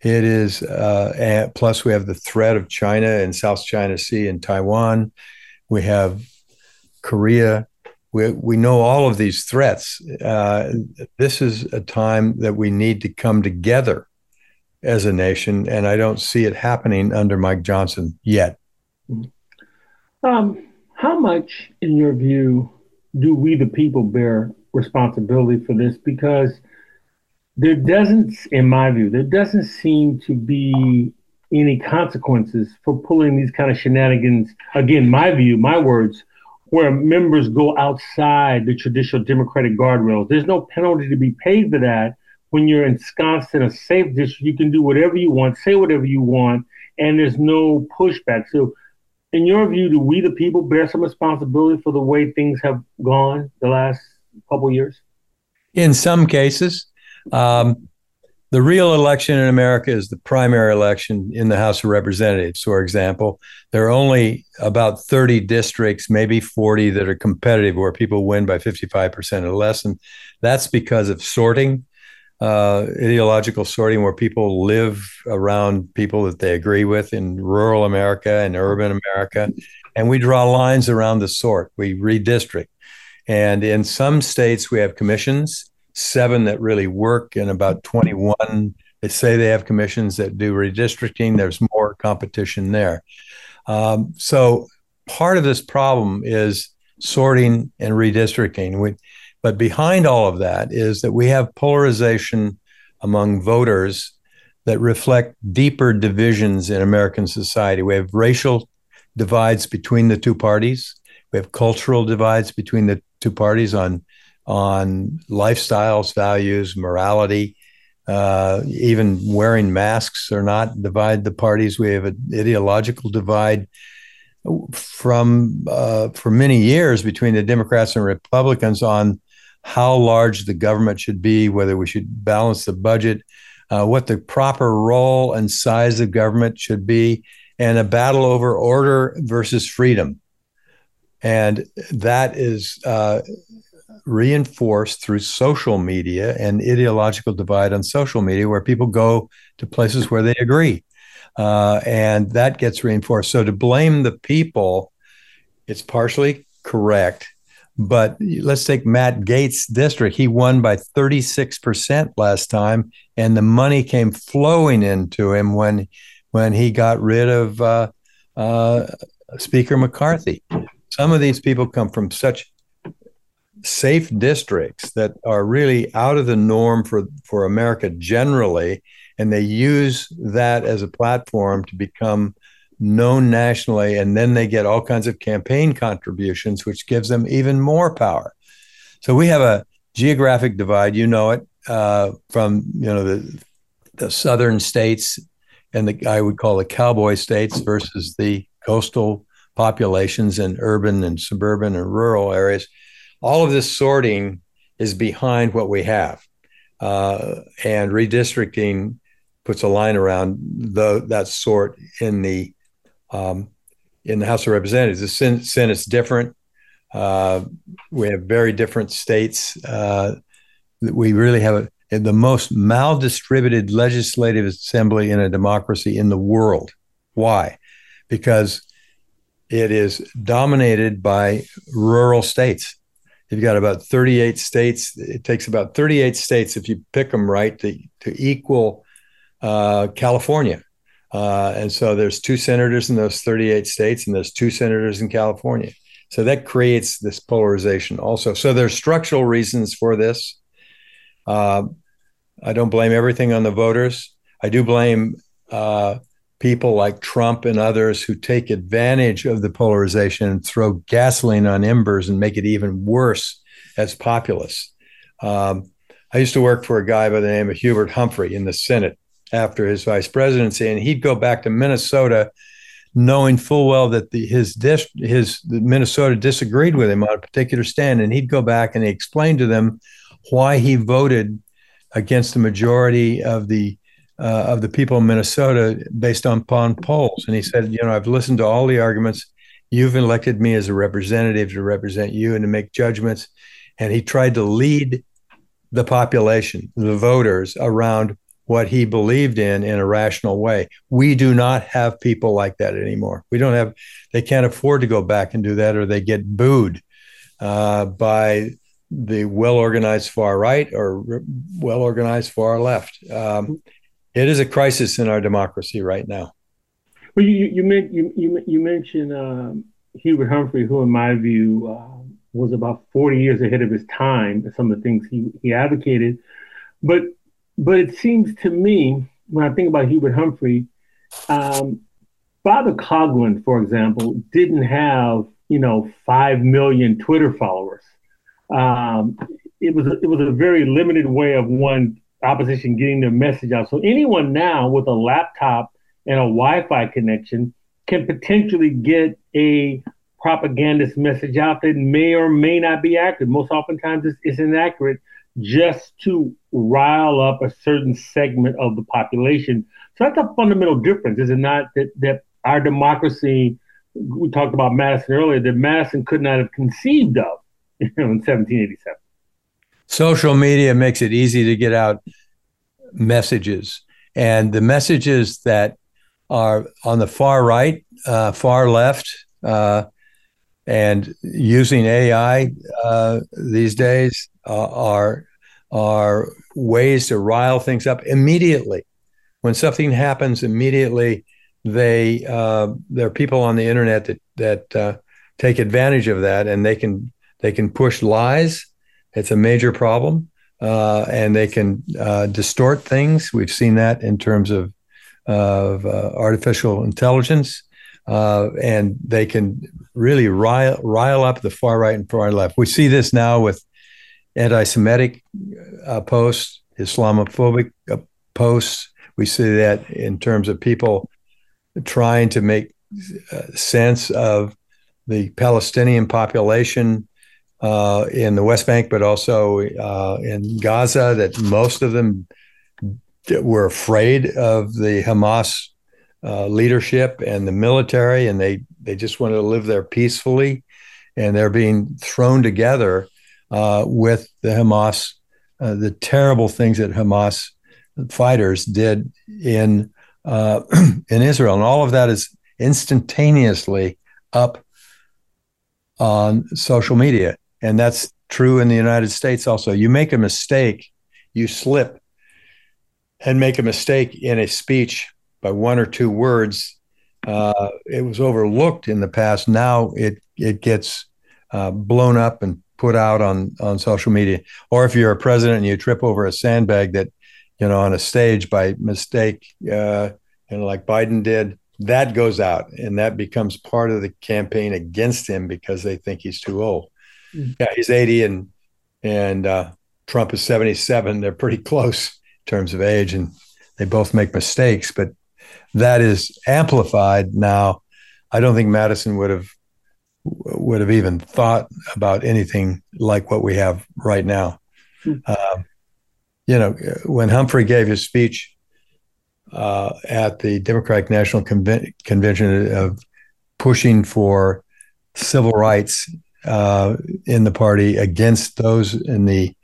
it is, uh, and plus we have the threat of China and South China Sea and Taiwan. We have Korea. We, we know all of these threats. Uh, this is a time that we need to come together as a nation, and I don't see it happening under Mike Johnson yet. Um, how much, in your view, do we, the people, bear responsibility for this? Because there doesn't, in my view, there doesn't seem to be any consequences for pulling these kind of shenanigans. Again, my view, my words, where members go outside the traditional Democratic guardrails. There's no penalty to be paid for that. When you're ensconced in a safe district, you can do whatever you want, say whatever you want, and there's no pushback. So, in your view, do we, the people, bear some responsibility for the way things have gone the last couple of years? In some cases. Um, the real election in America is the primary election in the House of Representatives, for example. There are only about thirty districts, maybe forty, that are competitive, where people win by fifty-five percent or less. And that's because of sorting, uh, ideological sorting, where people live around people that they agree with in rural America and urban America. And we draw lines around the sort. We redistrict. And in some states, we have commissions, seven that really work, and about twenty-one that say they have commissions that do redistricting. There's more competition there. Um, so part of this problem is sorting and redistricting. We, But behind all of that is that we have polarization among voters that reflect deeper divisions in American society. We have racial divides between the two parties. We have cultural divides between the two parties on, on lifestyles, values, morality, uh, even wearing masks or not divide the parties. We have an ideological divide from uh, for many years between the Democrats and Republicans on how large the government should be, whether we should balance the budget, uh, what the proper role and size of government should be, and a battle over order versus freedom. And that is uh, reinforced through social media and ideological divide on social media, where people go to places where they agree. Uh, and that gets reinforced. So to blame the people It's partially correct. But let's take Matt Gaetz's district. He won by thirty-six percent last time, and the money came flowing into him when when he got rid of uh, uh, Speaker McCarthy. Some of these people come from such safe districts that are really out of the norm for, for America generally, and they use that as a platform to become known nationally, and then they get all kinds of campaign contributions, which gives them even more power. So we have a geographic divide, you know it, uh, from you know the, the southern states and the I would call the cowboy states versus the coastal populations and urban and suburban and rural areas. All of this sorting is behind what we have, uh, and redistricting puts a line around the, that sort in the Um, in the House of Representatives. The Sen- Senate's different. Uh, we have very different states. Uh, we really have a, the most mal-distributed legislative assembly in a democracy in the world. Why? Because it is dominated by rural states. You've got about thirty-eight states. It takes about thirty-eight states, if you pick them right, to, to equal uh, California. Uh, and so there's two senators in those thirty-eight states, and there's two senators in California. So that creates this polarization also. So there's structural reasons for this. Uh, I don't blame everything on the voters. I do blame uh, people like Trump and others who take advantage of the polarization and throw gasoline on embers and make it even worse as populists. Um, I used to work for a guy by the name of Hubert Humphrey in the Senate after his vice presidency, and he'd go back to Minnesota knowing full well that the, his dis, his Minnesota disagreed with him on a particular stand, and he'd go back and he explained to them why he voted against the majority of the uh, of the people in Minnesota based upon polls. And he said, you know, I've listened to all the arguments. You've elected me as a representative to represent you and to make judgments. And he tried to lead the population, the voters, around what he believed in in a rational way. We do not have people like that anymore. We don't have, they can't afford to go back and do that, or they get booed uh, by the well-organized far right or re- well-organized far left. Um, it is a crisis in our democracy right now. Well, you you you you, you mentioned um, Hubert Humphrey, who in my view uh, was about forty years ahead of his time in some of the things he, he advocated. But But it seems to me, when I think about Hubert Humphrey, um, Father Coughlin, for example, didn't have, you know, five million Twitter followers. Um, it was a, it was a very limited way of one opposition getting their message out. So anyone now with a laptop and a Wi-Fi connection can potentially get a propagandist message out that may or may not be accurate. Most oftentimes it's, it's inaccurate, just to rile up a certain segment of the population. So that's a fundamental difference, is it not? That, that our democracy, we talked about Madison earlier, that Madison could not have conceived of, you know, in seventeen eighty-seven. Social media makes it easy to get out messages. And the messages that are on the far right, uh, far left, uh, and using A I uh, these days uh, are are ways to rile things up immediately. When something happens immediately, they uh, there are people on the internet that that uh, take advantage of that, and they can they can push lies. It's a major problem, uh, and they can uh, distort things. We've seen that in terms of of uh, artificial intelligence, uh, and they can really rile rile up the far right and far left. We see this now with anti-Semitic uh, posts, Islamophobic uh, posts. We see that in terms of people trying to make uh, sense of the Palestinian population uh, in the West Bank, but also uh, in Gaza, that most of them were afraid of the Hamas uh, leadership and the military, and they, they just wanted to live there peacefully, and they're being thrown together Uh, with the Hamas, uh, the terrible things that Hamas fighters did in uh, in Israel. And all of that is instantaneously up on social media. And that's true in the United States also. You make a mistake, you slip and make a mistake in a speech by one or two words. Uh, it was overlooked in the past. Now it it gets uh, blown up and put out on, on social media. Or if you're a president and you trip over a sandbag that, you know, on a stage by mistake, uh, you know, like Biden did, that goes out and that becomes part of the campaign against him because they think he's too old. Mm-hmm. Yeah, he's eighty and and uh, Trump is seventy-seven. They're pretty close in terms of age, and they both make mistakes, but that is amplified now. I don't think Madison would have would have even thought about anything like what we have right now. Mm-hmm. Uh, you know, when Humphrey gave his speech uh, at the Democratic National Conven- Convention of pushing for civil rights uh, in the party against those in the,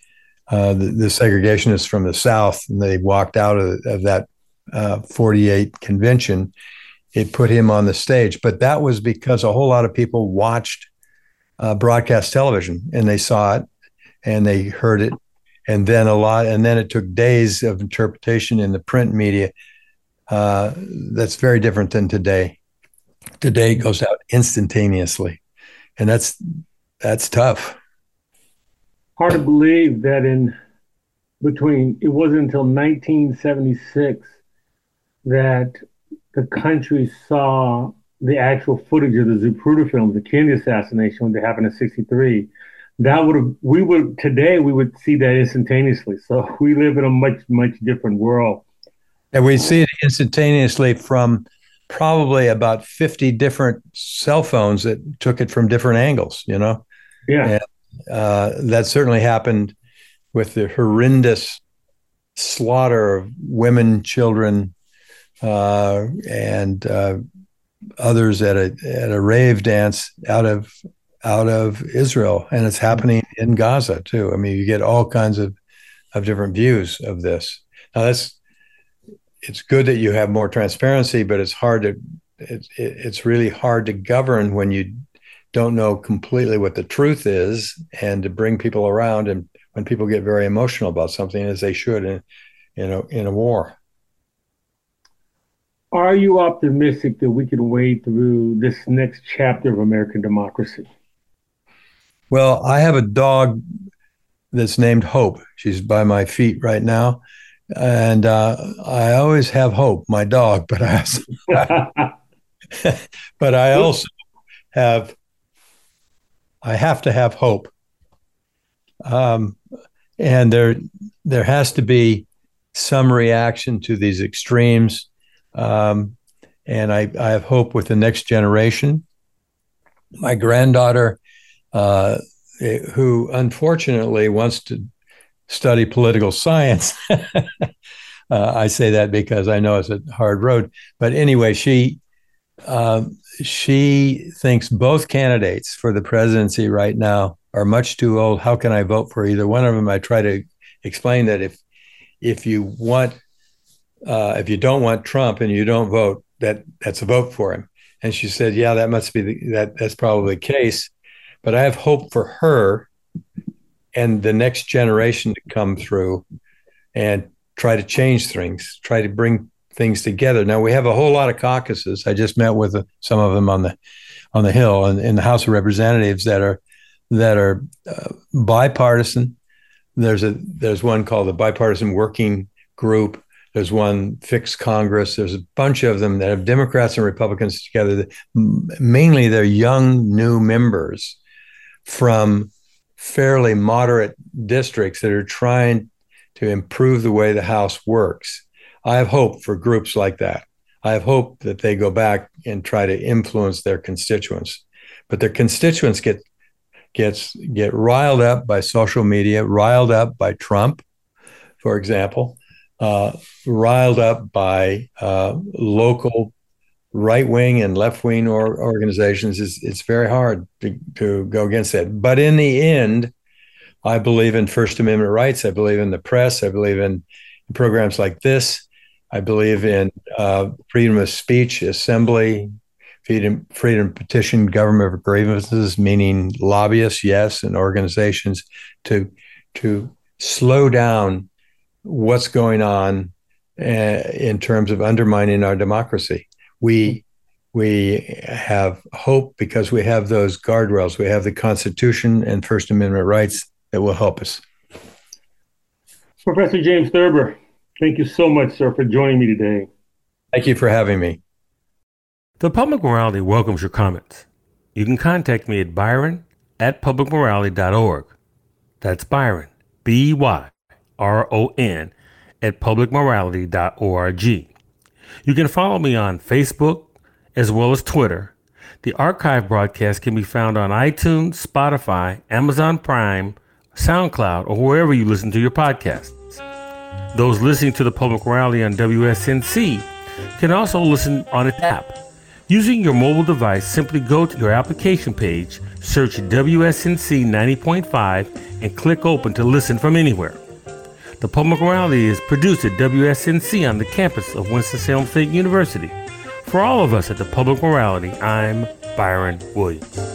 uh, the, the segregationists from the South, and they walked out of, of that uh, forty-eight convention, it put him on the stage. But that was because a whole lot of people watched uh, broadcast television, and they saw it and they heard it. And then a lot, and then it took days of interpretation in the print media. Uh, that's very different than today. Today it goes out instantaneously, and that's that's tough. Hard to believe that in between, it wasn't until nineteen seventy-six that the country saw the actual footage of the Zapruder films, the Kennedy assassination, that happened in sixty-three. That would have, we would, today we would see that instantaneously. So we live in a much, much different world. And we see it instantaneously from probably about fifty different cell phones that took it from different angles, you know? Yeah. And, uh, that certainly happened with the horrendous slaughter of women, children, uh, and uh, others at a, at a rave dance out of, out of Israel, and it's happening in Gaza too. I mean, you get all kinds of, of different views of this. Now that's, it's good that you have more transparency, but it's hard to, it, it, it's really hard to govern when you don't know completely what the truth is, and to bring people around. And when people get very emotional about something, as they should in, you know, in a war. Are you optimistic that we can wade through this next chapter of American democracy? Well, I have a dog that's named Hope. She's by my feet right now. And uh, I always have Hope, my dog, but I also, but I also have, I have to have hope. Um, and there, there has to be some reaction to these extremes. Um, and I, I have hope with the next generation. My granddaughter, Uh, who unfortunately wants to study political science. uh, I say that because I know it's a hard road. But anyway, she uh, she thinks both candidates for the presidency right now are much too old. How can I vote for either one of them? I try to explain that if if you want uh, if you don't want Trump and you don't vote, that that's a vote for him. And she said, "Yeah, that must be the, that that's probably the case." But I have hope for her and the next generation to come through and try to change things, try to bring things together. Now, we have a whole lot of caucuses. I just met with some of them on the on the Hill and in the House of Representatives that are that are uh, bipartisan. There's a there's one called the Bipartisan Working Group. There's one Fix Congress. There's a bunch of them that have Democrats and Republicans together. Mainly, they're young, new members from fairly moderate districts that are trying to improve the way the House works. I have hope for groups like that. I have hope that they go back and try to influence their constituents. But their constituents get gets get riled up by social media, riled up by Trump, for example, uh, riled up by uh, local right-wing and left-wing or organizations. Is it's very hard to, to go against that. But in the end, I believe in First Amendment rights. I believe in the press. I believe in programs like this. I believe in uh, freedom of speech, assembly, Freedom, freedom petition government of grievances, meaning lobbyists, yes, and organizations to to slow down what's going on uh, in terms of undermining our democracy. We we have hope because we have those guardrails. We have the Constitution and First Amendment rights that will help us. Professor James Thurber, thank you so much, sir, for joining me today. Thank you for having me. The Public Morality welcomes your comments. You can contact me at Byron at public morality dot org. That's Byron, B Y R O N, at public morality dot org. You can follow me on Facebook as well as Twitter. The archive broadcast can be found on iTunes, Spotify, Amazon Prime, SoundCloud, or wherever you listen to your podcasts. Those listening to the Public Morality on W S N C can also listen on its app. Using your mobile device, simply go to your application page, search W S N C ninety point five, and click open to listen from anywhere. The Public Morality is produced at W S N C on the campus of Winston-Salem State University. For all of us at the Public Morality, I'm Byron Williams.